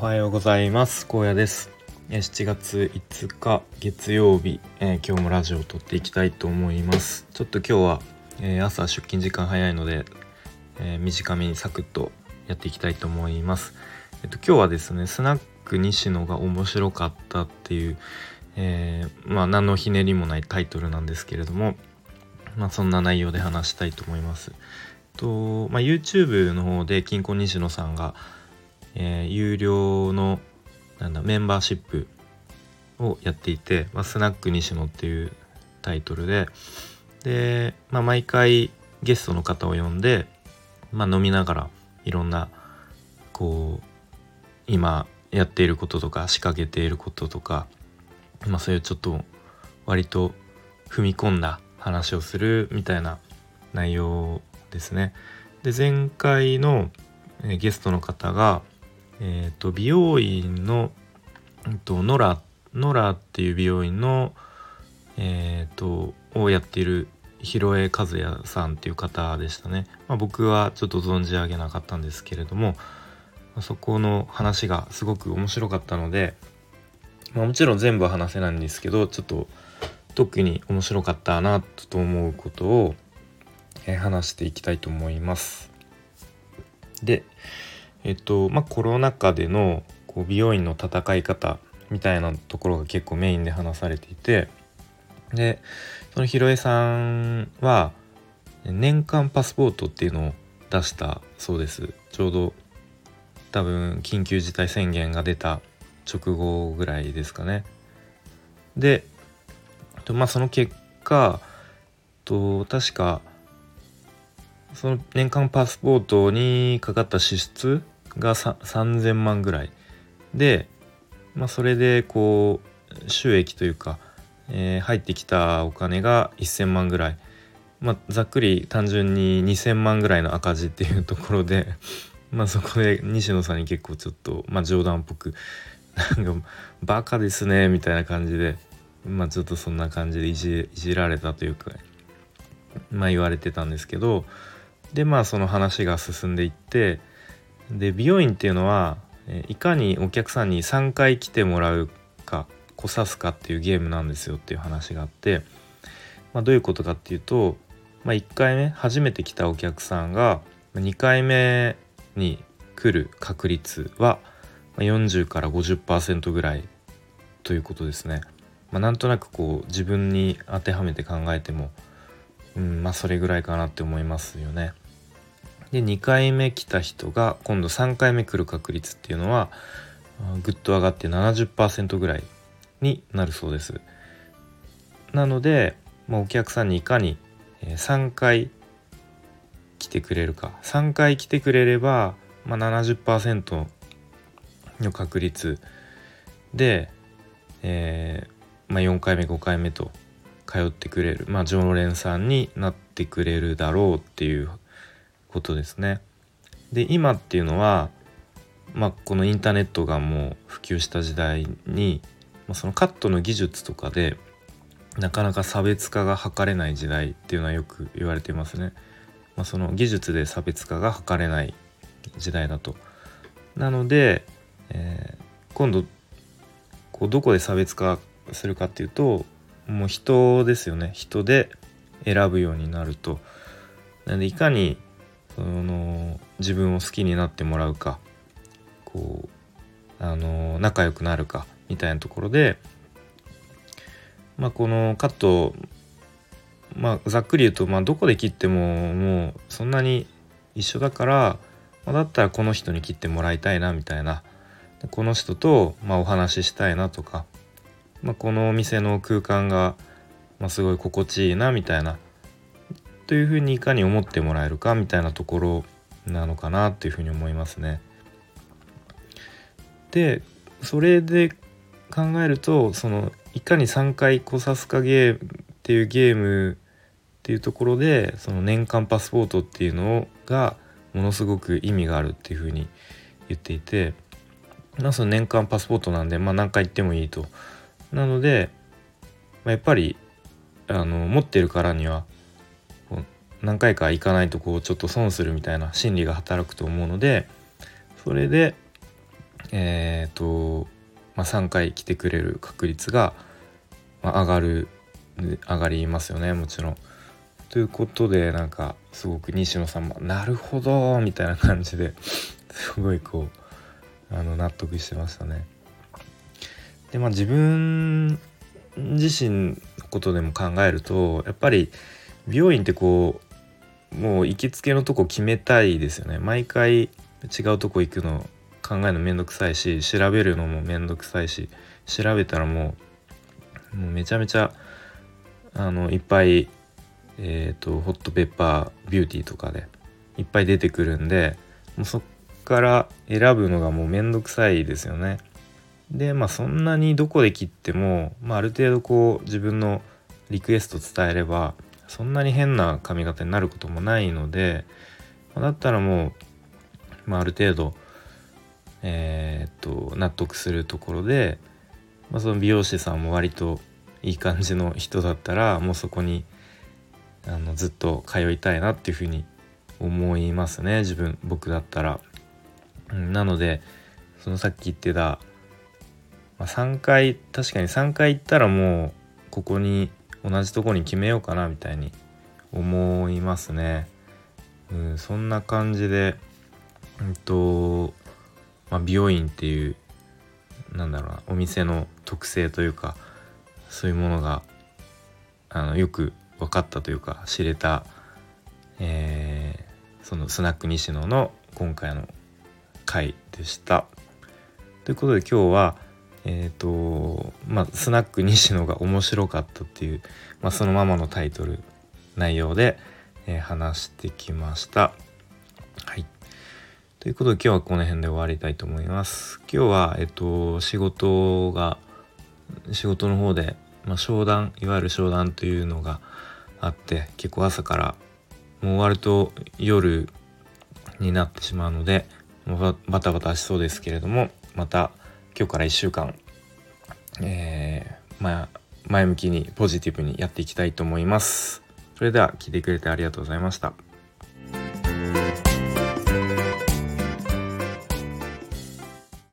おはようございます。高野です。7月5日月曜日、今日もラジオを撮っていきたいと思います。ちょっと今日は、朝出勤時間早いので、短めにサクッとやっていきたいと思います。今日はですね、スナック西野が面白かったっていう、何のひねりもないタイトルなんですけれども、そんな内容で話したいと思います。YouTube の方でキンコ西野さんが有料のメンバーシップをやっていて、スナック西野っていうタイトルで、毎回ゲストの方を呼んで、飲みながらいろんな今やっていることとか仕掛けていることとか、そういうちょっと割と踏み込んだ話をするみたいな内容ですね。で、前回のゲストの方が美容院のノラっていう美容院のをやっている広江和也さんっていう方でしたね。僕はちょっと存じ上げなかったんですけれども、そこの話がすごく面白かったので、もちろん全部は話せないんですけど、ちょっと特に面白かったなと思うことを話していきたいと思います。でコロナ禍での美容院の戦い方みたいなところが結構メインで話されていて、でその広江さんは年間パスポートっていうのを出したそうです。ちょうど多分緊急事態宣言が出た直後ぐらいですかね。でその結果確かその年間パスポートにかかった支出が3000万ぐらいで、それで収益というか、入ってきたお金が1000万ぐらい、ざっくり単純に2000万ぐらいの赤字っていうところで、そこで西野さんに結構ちょっと、冗談っぽくバカですねみたいな感じで、ちょっとそんな感じでいじられたというか、言われてたんですけど、でその話が進んでいって、で美容院っていうのはいかにお客さんに3回来てもらうか来さすかっていうゲームなんですよっていう話があって、どういうことかっていうと、1回目初めて来たお客さんが2回目に来る確率は40から 50% ぐらいということですね。なんとなく自分に当てはめて考えてもそれぐらいかなって思いますよね。で2回目来た人が今度3回目来る確率っていうのはぐっと上がって 70% ぐらいになるそうです。なので、お客さんにいかに3回来てくれるか、3回来てくれれば、70% の確率で、4回目5回目と通ってくれる、常連さんになってくれるだろうっていうことですね。で今っていうのは、このインターネットがもう普及した時代に、そのカットの技術とかでなかなか差別化が図れない時代っていうのはよく言われてますね。その技術で差別化が図れない時代だと。なので、今度どこで差別化するかっていうと、もう人ですよね。人で選ぶようになると。なのでいかに自分を好きになってもらうか、仲良くなるかみたいなところで、このカット、ざっくり言うと、どこで切ってももうそんなに一緒だから、だったらこの人に切ってもらいたいなみたいな、この人とお話ししたいなとか、このお店の空間がすごい心地いいなみたいな、というふうにいかに思ってもらえるかみたいなところなのかなというふうに思いますね。でそれで考えると、いかに3回来さすかゲームっていうところで、その年間パスポートっていうのがものすごく意味があるっていうふうに言っていて、その年間パスポートなんで、何回行ってもいいと。なので、やっぱり持ってるからには何回か行かないとちょっと損するみたいな心理が働くと思うので、それで3回来てくれる確率が、上がりますよね、もちろん。ということで、なんかすごく西野さんもなるほどみたいな感じで、すごいこう納得してましたね。で、自分自身のことでも考えると、やっぱり美容院ってこうもう行きつけのとこ決めたいですよね。毎回違うとこ行くの考えるのめんどくさいし、調べるのもめんどくさいし、調べたらもうめちゃめちゃいっぱいホットペッパービューティーとかでいっぱい出てくるんで、もうそっから選ぶのがもうめんどくさいですよね。で、そんなにどこで切っても、ある程度こう自分のリクエスト伝えればそんなに変な髪型になることもないので、だったらもう、ある程度、納得するところで、その美容師さんも割といい感じの人だったら、もうそこにずっと通いたいなっていうふうに思いますね、僕だったら。なので、そのさっき言ってた、確かに3回行ったらもうここに同じとこに決めようかなみたいに思いますね。そんな感じで、美容院っていうお店の特性というか、そういうものがよく分かったというか知れた、そのスナック西野の今回の回でした。ということで今日は、スナック西野が面白かったっていう、そのままのタイトル内容で、話してきました。はい。ということで今日はこの辺で終わりたいと思います。今日は、仕事の方で、商談というのがあって、結構朝からもう終わると夜になってしまうのでバタバタしそうですけれども、また今日から1週間、前向きにポジティブにやっていきたいと思います。それでは聞いてくれてありがとうございました。